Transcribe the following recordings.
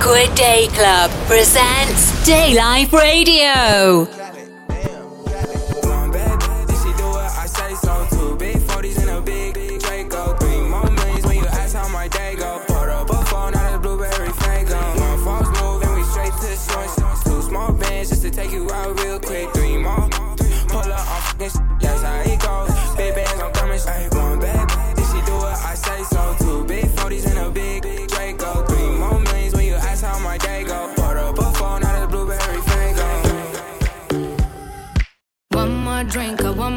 Liquid Day Club presents Daylife Radio. One bad bitch, she do what I say so. 2 big 40s in a big Draco. 3 more millions when you ask how my day go. Put up a phone, now this blueberry fango. One false move and we straight to the source. 2 small bands just to take you out real quick. 3 more, pull up on fucking shit, that's how it goes. Big bands, I'm coming straight. One bad bitch, she do what I say so. 2 big 40s in a big Draco. 3 more millions when you ask how my day go. Put up a phone, now this blueberry fango. One more drink, one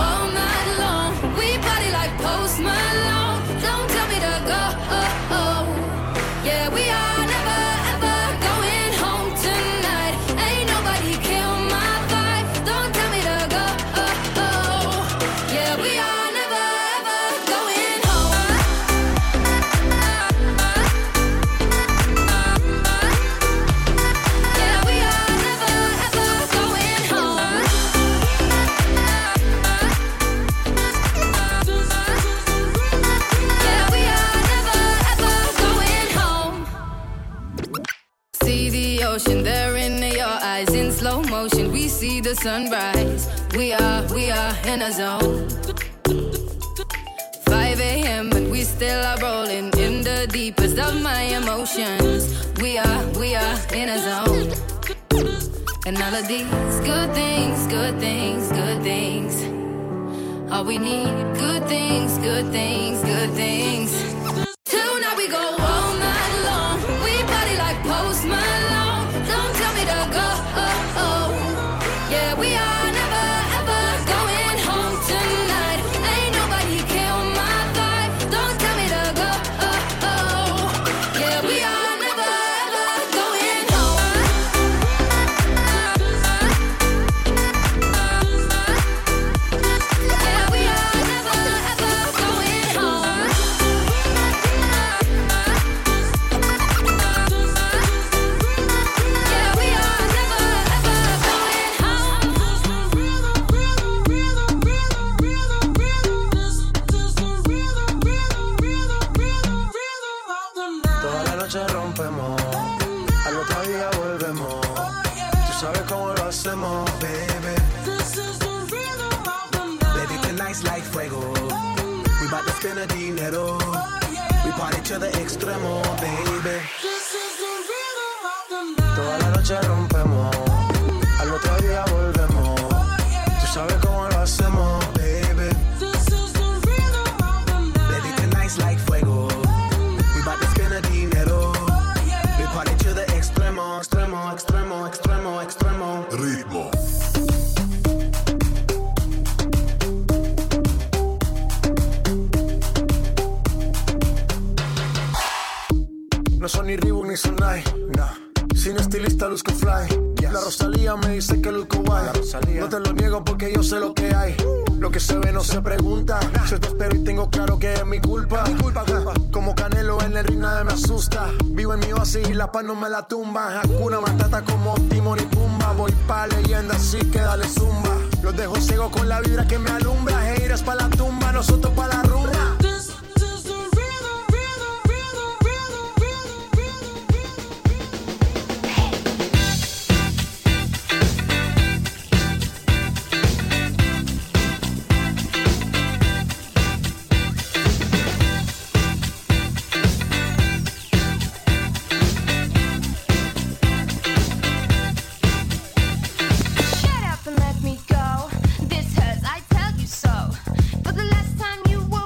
all night long. We party like Post Malone. Don't tell me to go. Yeah, we are never ever going home tonight. Ain't nobody kill my vibe. Don't tell me to go. Yeah, we are never ever going home. Yeah, we are never ever going home. Yeah, we are never ever going home. See the ocean there in your eyes. In slow motion, we see the sunrise. We are in a zone. 5 a.m. but we still are rolling in the deepest of my emotions. We are in a zone. And all of these good things. All we need, good things. Till now we go all night long. We party like Post Malone. Don't tell me to go. Yeah, we are never ever going home tonight. Ain't nobody kill my vibe. Don't tell me to go. Yeah, we are never ever going home. Yeah, we are never ever going home. Yeah, we are never ever going home. Toda la noche rompemos, al otro día volvemos. Tú sabes cómo lo hacemos, baby. Baby, tonight's like fuego. We bout to spend the dinero. We party to the extremo, baby. Toda la noche rompemos, al otro día volvemos. Tú sabes cómo lo hacemos, baby. Baby, tonight's like fuego. We bout to spend the dinero. We party to the extremo, extremo, extremo, extremo, extremo. Ritmo. No son ni Reebok ni son Nike, sin estilista luzco fly. La Rosalía me dice que luzco guay. No te lo niego porque yo sé lo que hay. Lo que se ve no se pregunta. Yo te espero y tengo claro que es mi culpa. Como Canelo en el ring nadie me asusta. Vivo en mi oasis y la paz no me la tumba. Hakuna Matata como Timon y Pumba. Voy pa' leyenda así que dale zumba. Los dejo ciego con la vibra que me alumbra. Haters pa' la tumba, nosotros pa' la rumba. Shut up and let me go. This hurts, I tell you so. For the last time you were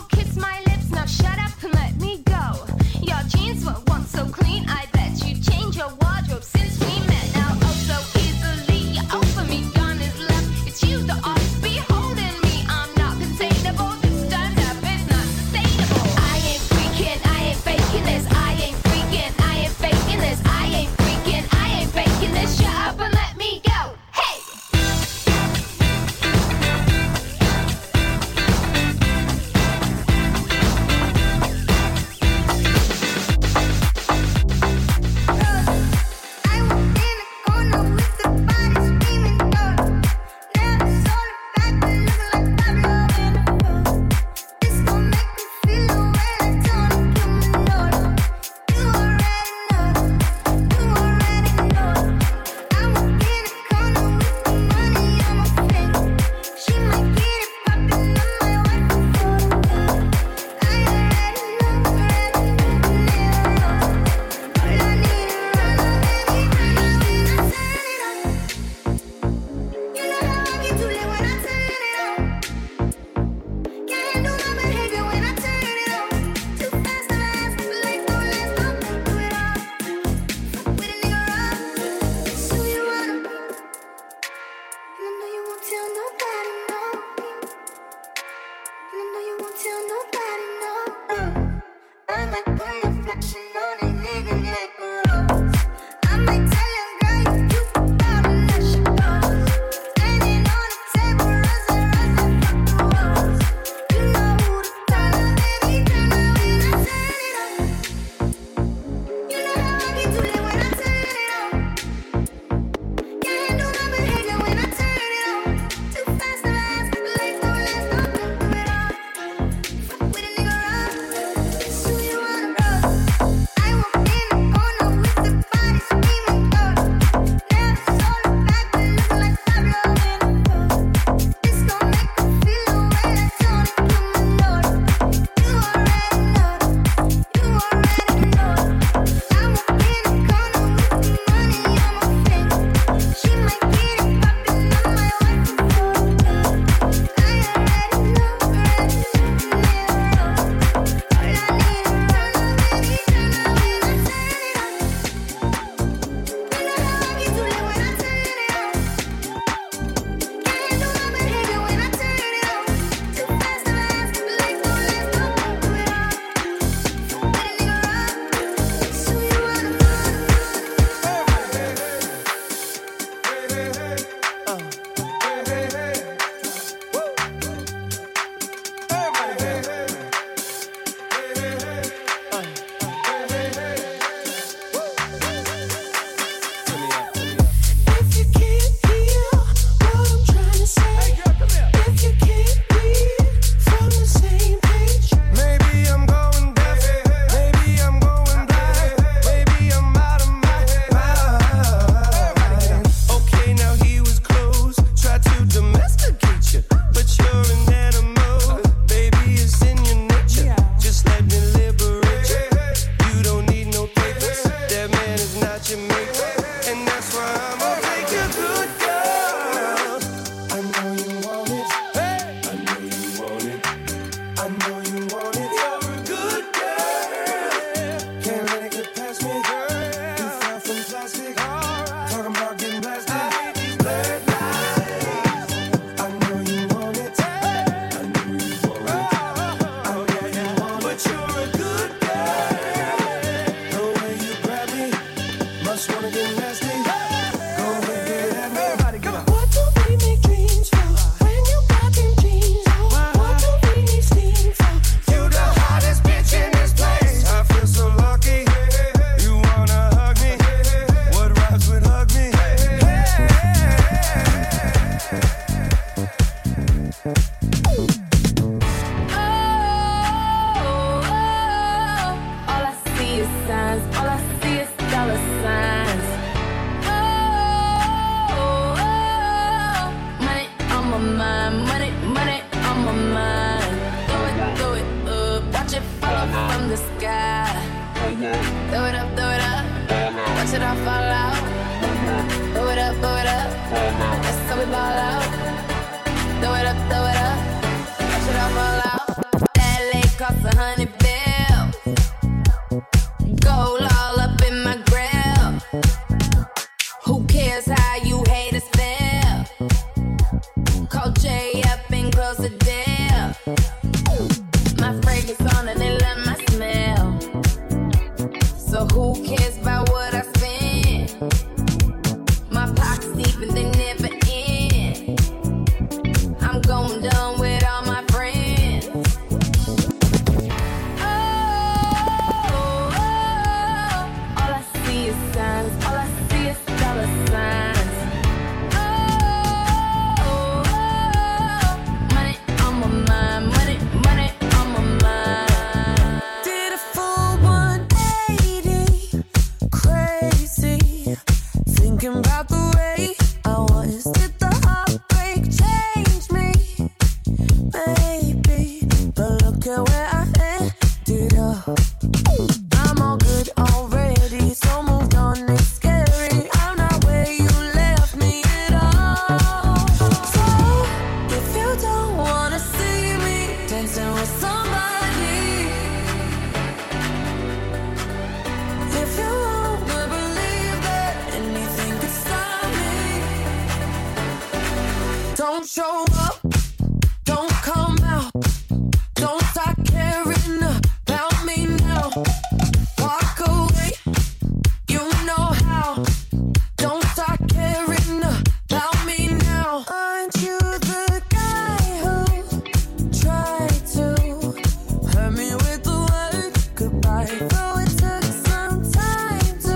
But they never end. Don't show up, don't come out, don't start caring about me now. Walk away, you know how. Don't start caring about me now. Aren't you the guy who tried to hurt me with the word goodbye? Though it took some time to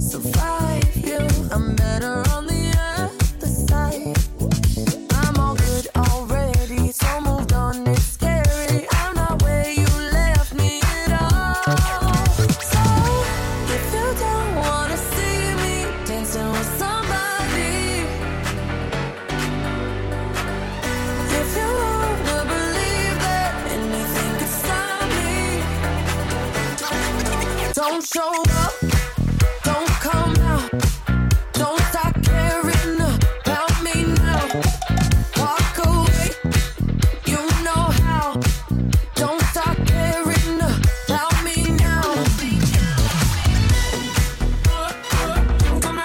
survive you, I'm better on the Don't show up, don't come out, don't start caring about me now. Walk away, you know how. Don't start caring about me now. Don't start caring. I'm not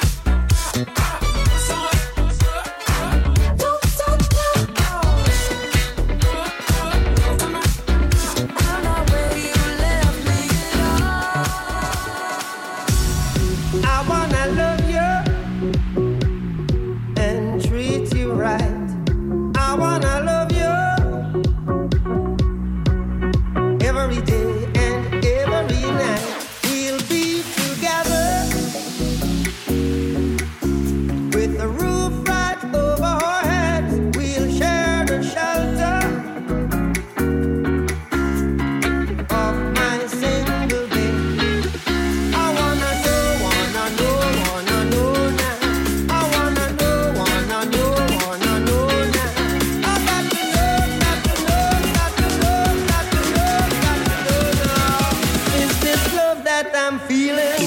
where you left me at all. I wanna love you and treat you right. I wanna love you every day and every night. We'll be together with the roof right over our heads. We'll share the shelter of my single day. I'm feeling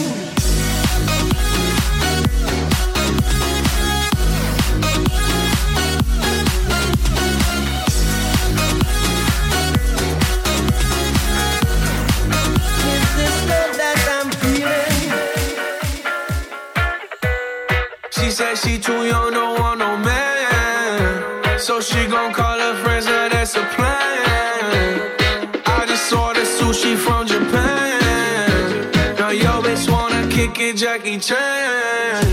She said she too young, don't want no man, so she gon' call her friends, and that's a plan. I just ordered sushi from Japan. Yo, bitch wanna kick it, Jackie Chan.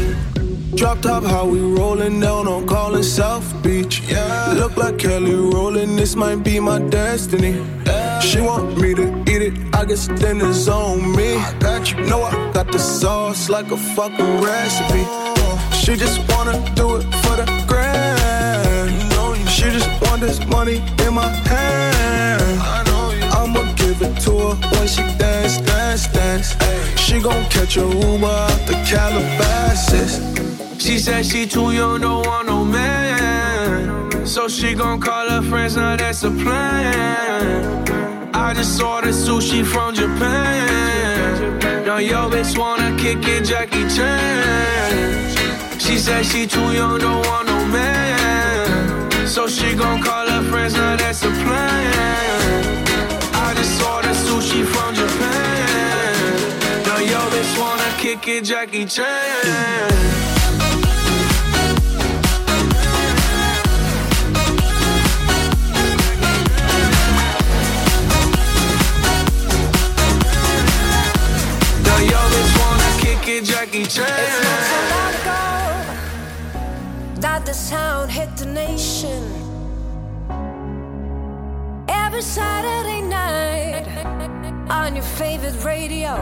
Drop top, how we rollin' down on callin' South Beach. Yeah. Look like Kelly rollin', this might be my destiny. Yeah. She want me to eat it, I guess then it's on me. I got you. Know I got the sauce like a fucking recipe. She just wanna do it for the grand. You know you. She just want this money in my hand. I know you. I'ma give it to her when she dance, dance, dance. She gon' catch a Uber out the Calabasas. She said she too young, don't want no man, so she gon' call her friends, now that's a plan. I just ordered sushi from Japan. Now yo bitch wanna kick it, Jackie Chan. She said she too young, don't want no man, so she gon' call her friends, now that's a plan. I just ordered sushi from Japan. Now yo bitch wanna kick it, Jackie Chan. Now yo bitch wanna kick it, Jackie Chan. It's not so long ago that the sound hit the nation. Every Saturday night on your favorite radio,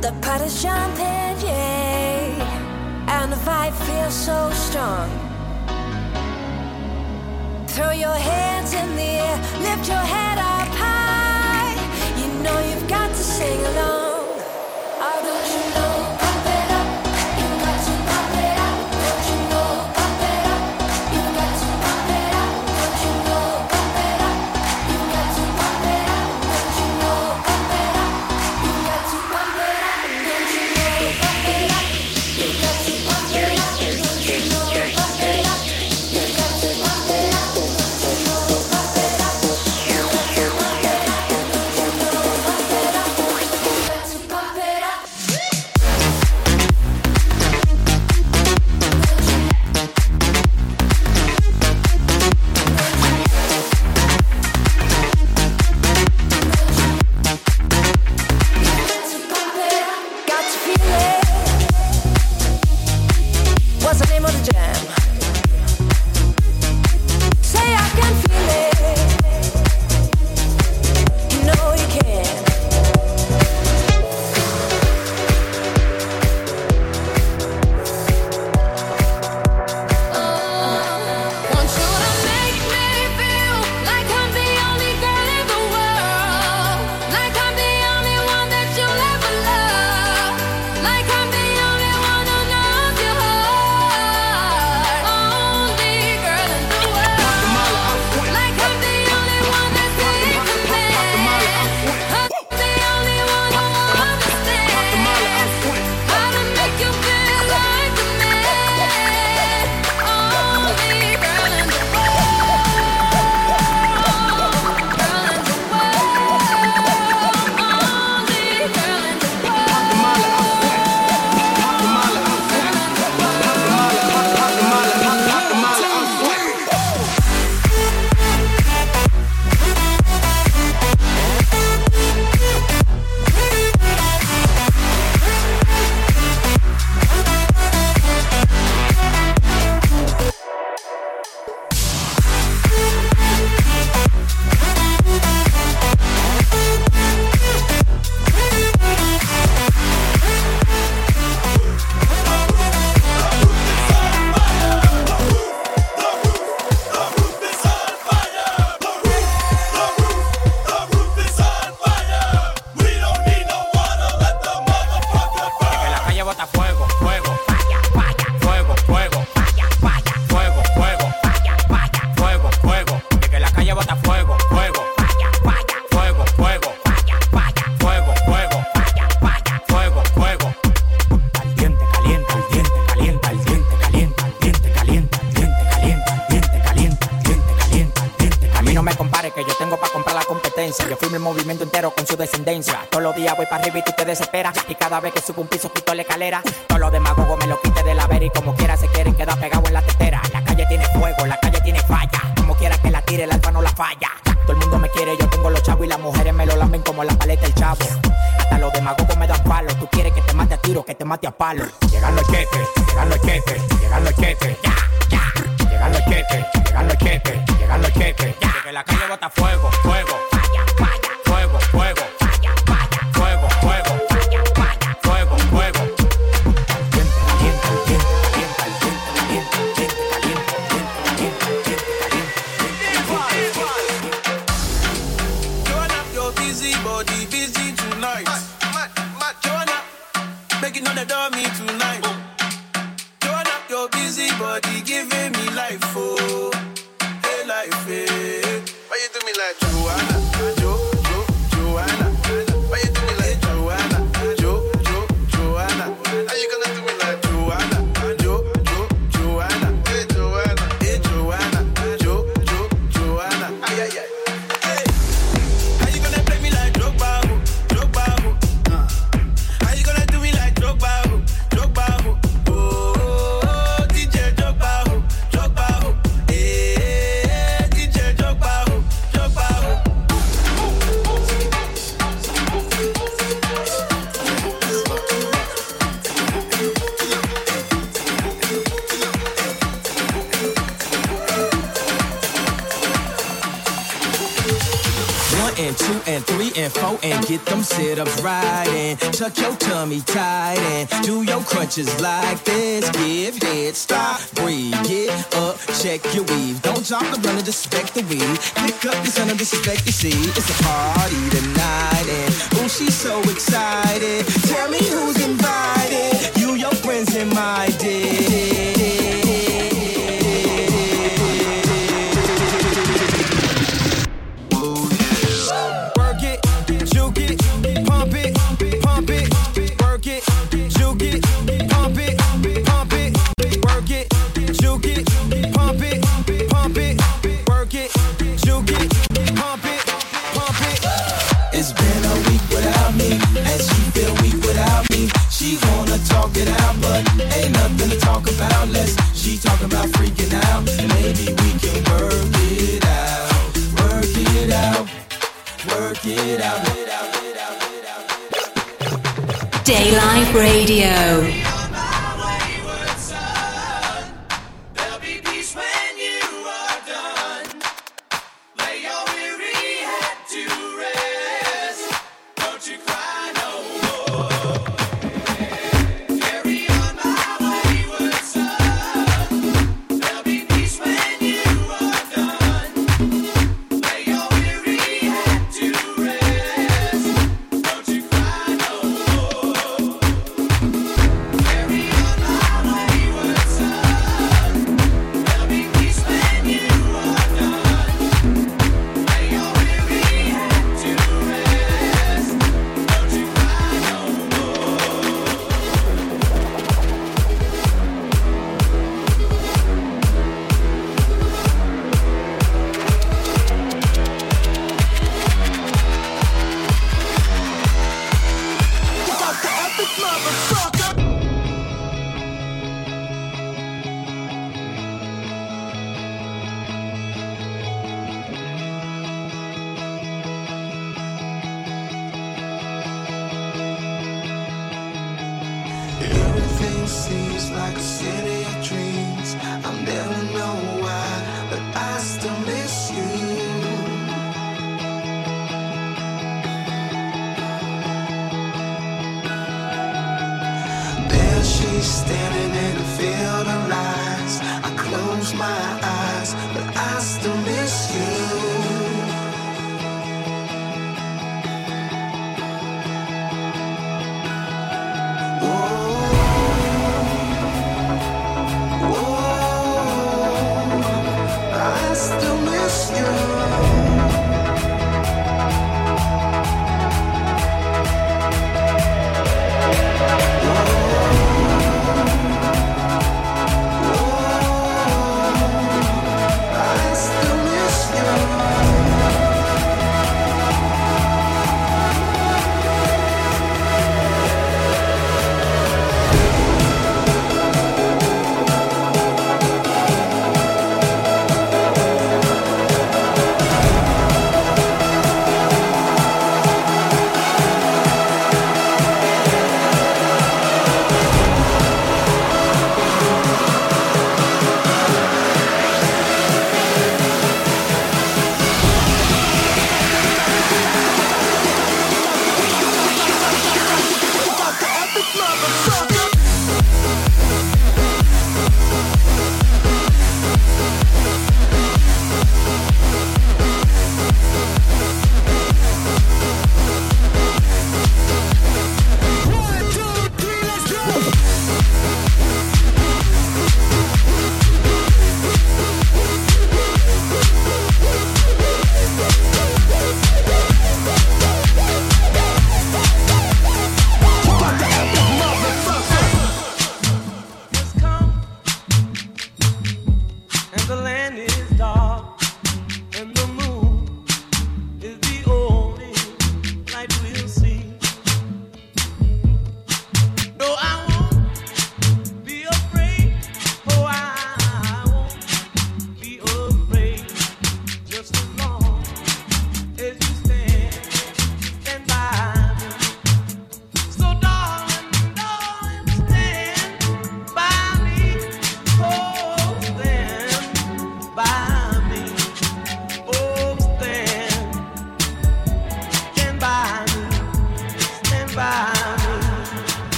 the party's jumping, yeah, and the vibe feels so strong. Throw your hands in the air, lift your head up high. You know you've got to sing along. Oh, don't you know? Just like this, give it, stop, breathe, get up, check your weave. Don't drop the runner, just respect the weave. Pick up the sun and respect your seed. It's a party tonight, and oh, she's so excited. Tell me who's invited. You, your friends, and my dick. Oh, yeah. Work it, juke it, pump it, pump it. Work it, juke it. Ain't nothing to talk about, less she talking about freaking out. Maybe we can work it out, work it out, work it out. Daylight Radio. seems like a city of dreams. I'll never know why, but I still miss you. There she's standing in a field of lies. I close my eyes, but I still miss you.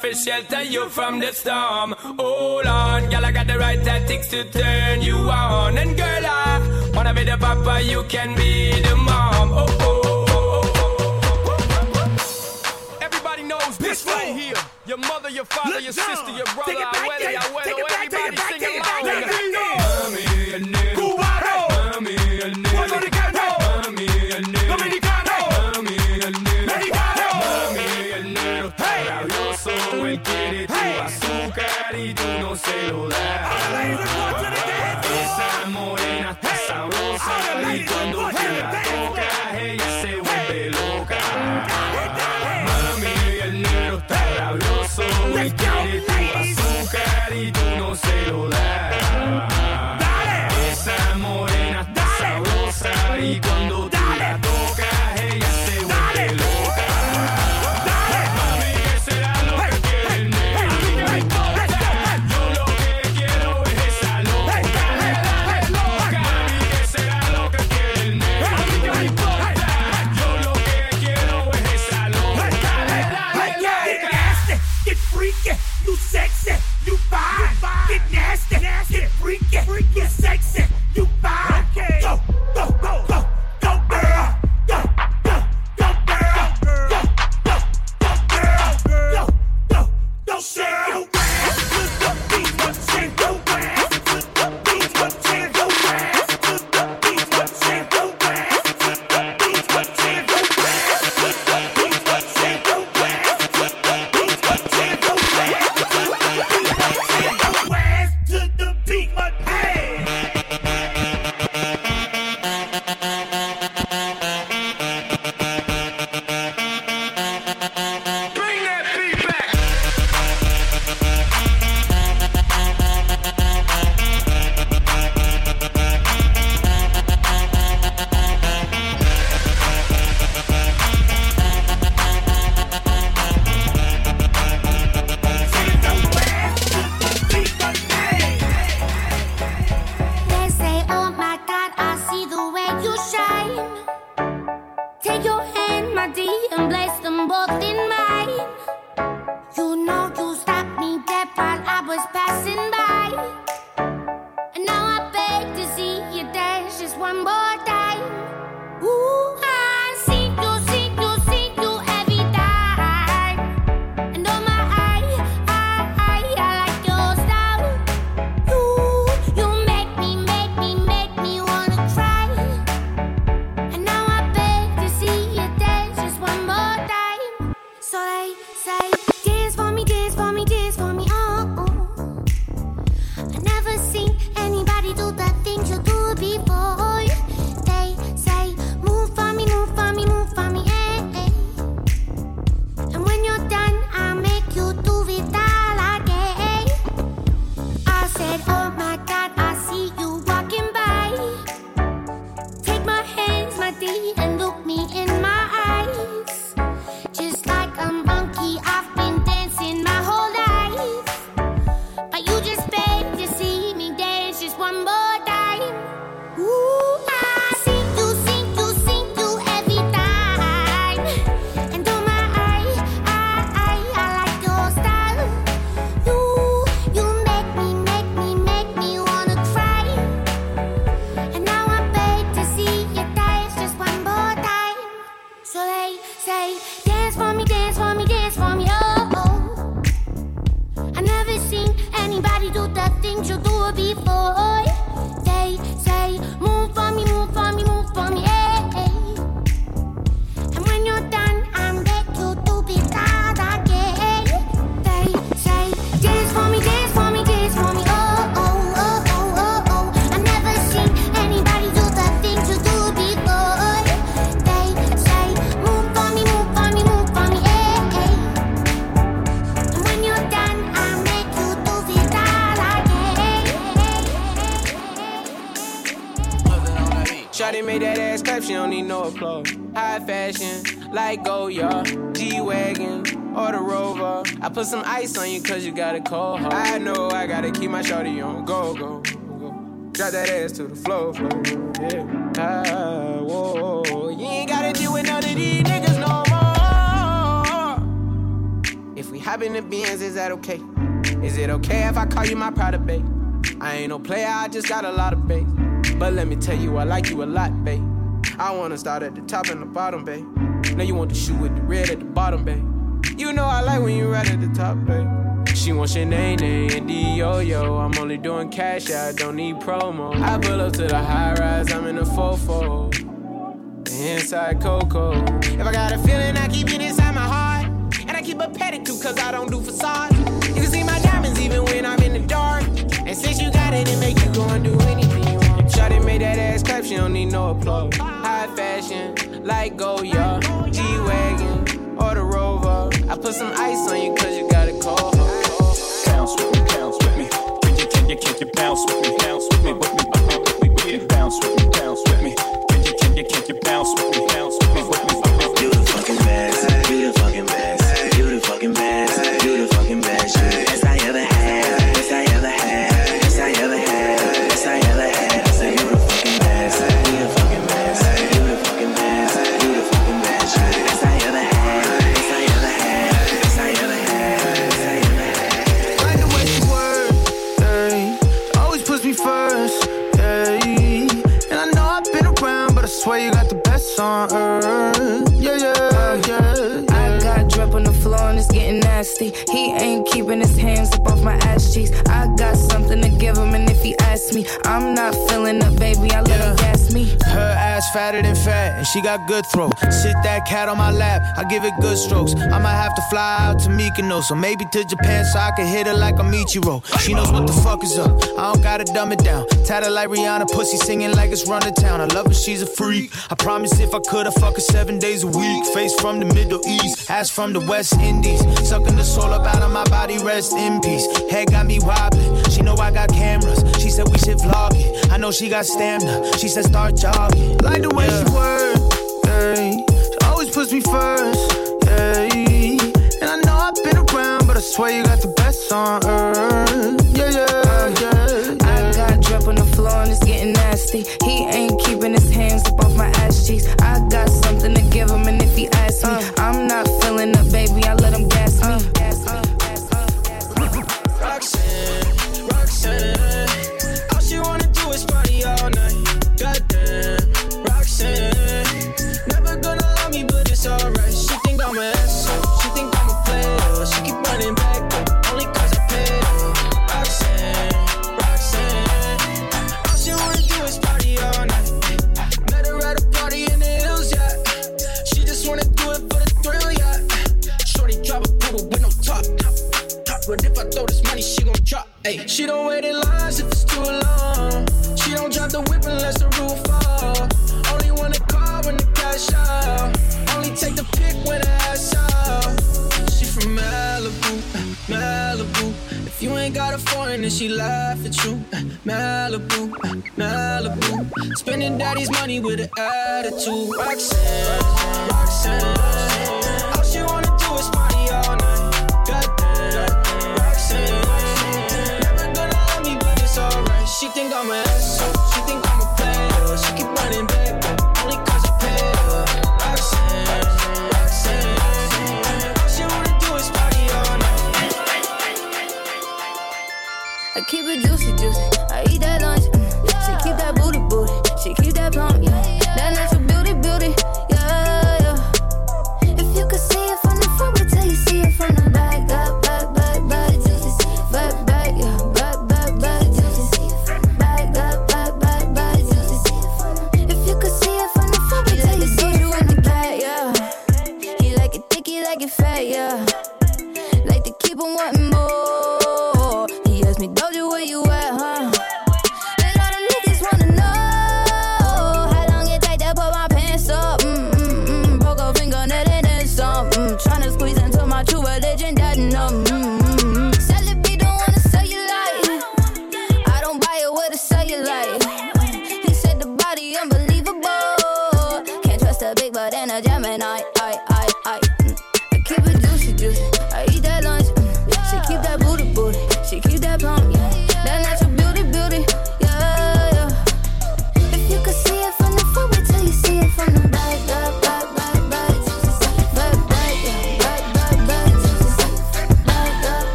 For shelter you from the storm. Hold on, girl, I got the right tactics to turn you on. And girl, I wanna be the papa, you can be the mom. Oh, oh, oh, oh. Everybody knows this right here. Your mother, your father, look your down. Sister, your brother, your everybody singing loud. Cubano, Dominicano, y tú no se lo das. Esa morena, sabrosa, y cuando te la toca, ella se vuelve loca. Mami, el negro está rabioso, y quiere tu azúcar y tú no se lo das. Esa morena, sabrosa, y cuando te la toca, ella se vuelve loca. You sexy, you fine. Get nasty, get freaky. You sexy, you fine. Okay. Go, go, go, go, go, girl. Go, go, go, girl. Go, go, go, girl. Go, go, go, shake your ass. Put up these ones, shake your ass. Put up these ones, shake your ass. Put up these ones, shake your ass. Put up these ones, shake your ass. Put up these ones, shake your ass. Put up these ones, shake your ass. She don't need no applause. High fashion, like Goya, G-Wagon, or the Rover. I put some ice on you cause you got a cold heart. I know I gotta keep my shorty on. Go, go, go. Drop that ass to the floor, floor. Yeah. Ah, whoa, whoa. You ain't gotta deal with none of these niggas no more. If we hop in the Benz, is that okay? Is it okay if I call you my Prada, babe? I ain't no player, I just got a lot of babe. But let me tell you, I like you a lot, babe. I wanna start at the top and the bottom, babe. Now you want the shoe with the red at the bottom, babe. You know I like when you right at the top, babe. She wants Shanae and D-Yo-Yo. I'm only doing cash, I don't need promo. I pull up to the high-rise, I'm in a fofo. Inside Coco. If I got a feeling, I keep it inside my heart. And I keep a pedicure, cause I don't do facade. You can see my diamonds even when I'm in the dark. And since you got it, it make you go and do anything. Shawty made that ass clap, she don't need no applause. High fashion, like Goya, G-Wagon, or the Rover. I put some ice on you cause you got a cold. Bounce with me, can you bounce with me? Bounce with me, with me, bounce with me, bounce with me. Can you bounce with me? Bounce with me, with me. You the fucking best, you the fucking best, you the fucking best, you the fucking best. Best I ever had, best I ever had, best I ever had, best I ever had. on earth. Yeah, yeah, yeah, yeah. I got drip on the floor and it's getting nasty. He ain't keeping his hands up off my ass cheeks. I got something to give him, and if he asks me, I'm not feeling up, baby. I let him gas me. Her ass fatter than fat, and she got good throw. Sit that cat on my lap, I give it good strokes. I might have to fly out to Mykonos, or maybe to Japan so I can hit her like a Michiro. She knows what the fuck is up, I don't gotta dumb it down. Tatted like Rihanna, pussy singing like it's Run to Town. I love her, she's a freak. I promise if I could, I'd fuck her 7 days a week. Face from the Middle East, ass from the West Indies. Sucking the soul up out of my body, rest in peace. Head got me wobbling, she know I got cameras. She said we should vlog it, I know she got stamina. She said start jogging. Like the way she works, ay. She always puts me first, ay. And I know I've been around, but I swear you got the best on earth. Yeah, yeah, yeah, yeah. I got drip on the floor and it's getting nasty. He ain't keeping his hands up off my ass cheeks. I got something to give him, and if he asks me, I'm not feeling up, baby. I let him gas me. Roxanne, Roxanne, all she wanna do is party all night. Goddamn, Roxanne, never gonna love me, but it's alright. She think I'm an asshole, she think I'm a player. She keep running back, only cause I pay her. Roxanne, Roxanne, all she wanna do is party all night. Met her at a party in the hills, yeah. She just wanna do it for the thrill, yeah. Shorty drive a poodle with no top. But if I throw this money, she gon' drop. Ay. She don't wait in lines if it's too long. She don't drop the whip unless the roof fall. Only wanna call when the cash out. Only take the pick when the ass out. She from Malibu, Malibu. If you ain't got a foreign, then she laugh at you. Malibu, Malibu. Spending daddy's money with an attitude. Roxanne, Roxanne, all she wanna do is party all night. Never gonna love me, but it's alright. She think I'm an asshole, she think I'm a player. She keep running back, but only cause I pay her. Roxanne, Roxanne, all she wanna do is party all night. I keep it juicy, juicy, I eat that lunch, She keep that booty, booty, she keep that plump, yeah. That natural beauty, beauty, yeah, yeah. If you could see it from the front, wait till you see it from the back up.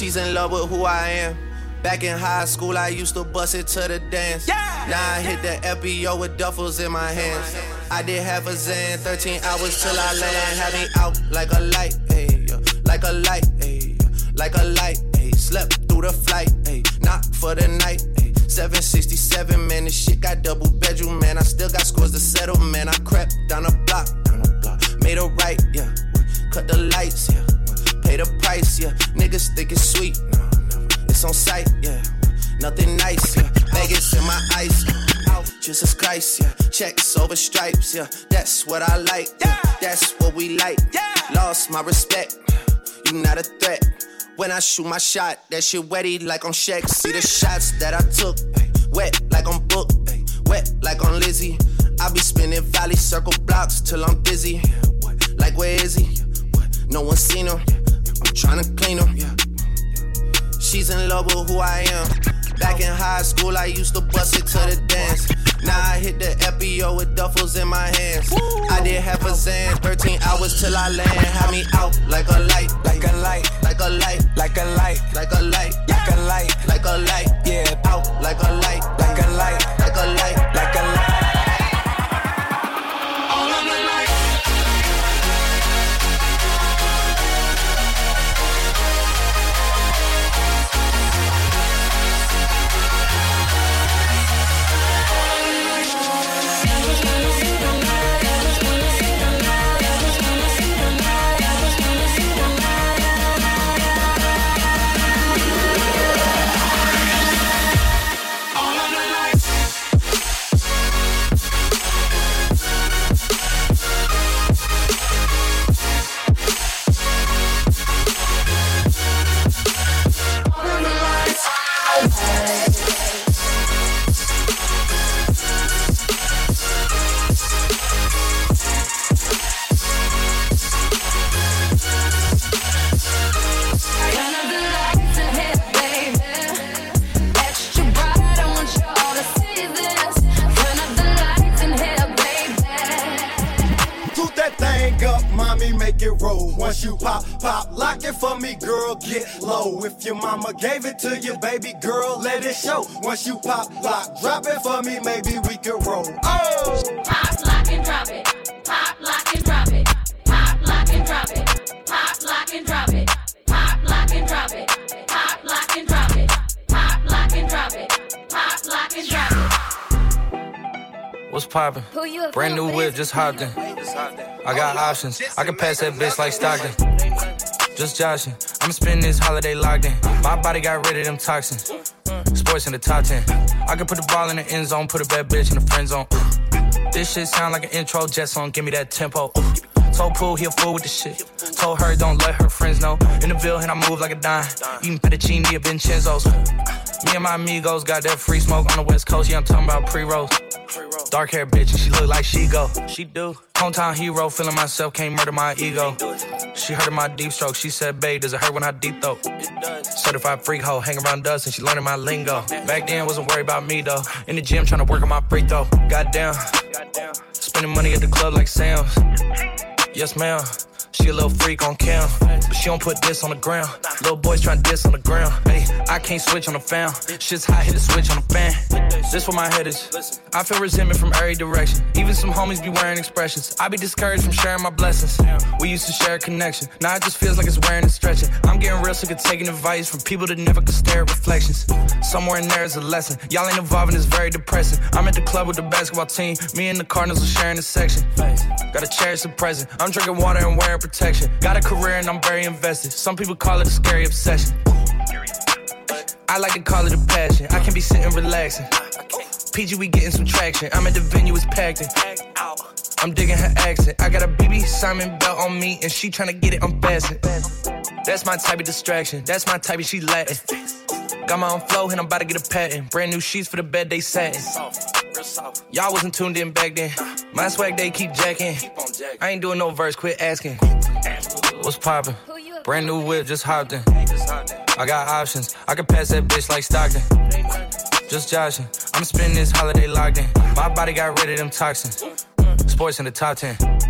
She's in love with who I am. Back in high school, I used to bust it to the dance. Yeah. Now I hit the FBO with duffels in my hands. I did half a Xan, 13 hours till I land. Had me out like a light, ayy, like a light, ayy, like a light, ayy. Slept through the flight, ayy, not for the night, ayy. 767, man, this shit got double bedroom, man. I still got scores to settle, man. I crept down the block, made a right, yeah. Cut the lights, yeah. Pay the price, yeah. Niggas think it's sweet, no, never. It's on sight, yeah. Nothing nice, yeah. Vegas in my eyes, yeah. Jesus Christ, yeah. Checks over stripes, yeah. That's what I like, yeah. That's what we like. Yeah. Lost my respect, yeah. You not a threat. When I shoot my shot, that shit wetty like on Shaq. See the shots that I took, wet like on Book, wet like on Lizzie. I be spinning valley circle blocks till I'm dizzy. Like where is he? No one seen him. I'm tryna clean him. She's in love with who I am. Back in high school, I used to bust it to the dance. Now I hit the FBO with duffels in my hands. I did half a Xan, 13 hours till I land. Had me out like a light, like a light, like a light, like a light, like a light, like a light, like a light, yeah. Out like a light, like a light, like a light, like a light. If your mama gave it to you, baby girl, let it show. Once you pop, lock, drop it for me, maybe we can roll. Oh! Pop, lock, and drop it. Pop, lock, and drop it. Pop, lock, and drop it. Pop, lock, and drop it. Pop, lock, and drop it. Pop, lock, and drop it. Pop, lock, and drop it. Pop, lock, and drop it. What's poppin'? Brand new whip, just hopped in. I got options. I can pass that bitch like Stockton. Just joshin', I'ma spend this holiday locked in. My body got rid of them toxins. Sports in the top 10. I can put the ball in the end zone, put a bad bitch in the friend zone. This shit sound like an intro jet song, give me that tempo. Told Pooh he a fool with the shit. Told her don't let her friends know. In the Ville and I move like a dime. Eating fettuccine at Vincenzo's. Me and my amigos got that free smoke on the West Coast. Yeah, I'm talking about pre-rolls. Dark hair bitch and she look like she go. She do. Hometown hero, feeling myself, can't murder my ego. She heard of my deep stroke, she said, babe, does it hurt when I deep throat? Certified freak hoe, hang around us and she learning my lingo. Back then, wasn't worried about me though. In the gym, trying to work on my free throw. Goddamn. Spending money at the club like Sam's. Yes, ma'am. She a little freak on cam, but she don't put this on the ground. Little boys tryna diss on the ground. Hey, I can't switch on the fan. Shit's hot, hit the switch on the fan. This where my head is. I feel resentment from every direction. Even some homies be wearing expressions. I be discouraged from sharing my blessings. We used to share a connection. Now it just feels like it's wearing and stretching. I'm getting real sick of taking advice from people that never could stare at reflections. Somewhere in there is a lesson. Y'all ain't evolving, it's very depressing. I'm at the club with the basketball team. Me and the Cardinals are sharing a section. Gotta cherish the present. I'm drinking water and wearing protection. Got a career and I'm very invested. Some people call it a scary obsession. I like to call it a passion. I can be sitting relaxing. PG, we getting some traction. I'm at the venue, it's packed in. I'm digging her accent. I got a BB Simon belt on me and she tryna get it unfastened. That's my type of distraction. That's my type of she Latin. Got my own flow and I'm about to get a patent. Brand new sheets for the bed they satin. Y'all wasn't tuned in back then. My swag they keep jacking. I ain't doing no verse, quit asking. What's poppin'? Brand new whip, just hopped in. I got options. I can pass that bitch like Stockton. Just joshin', I'ma spend this holiday locked in. My body got rid of them toxins. Sports in the top 10.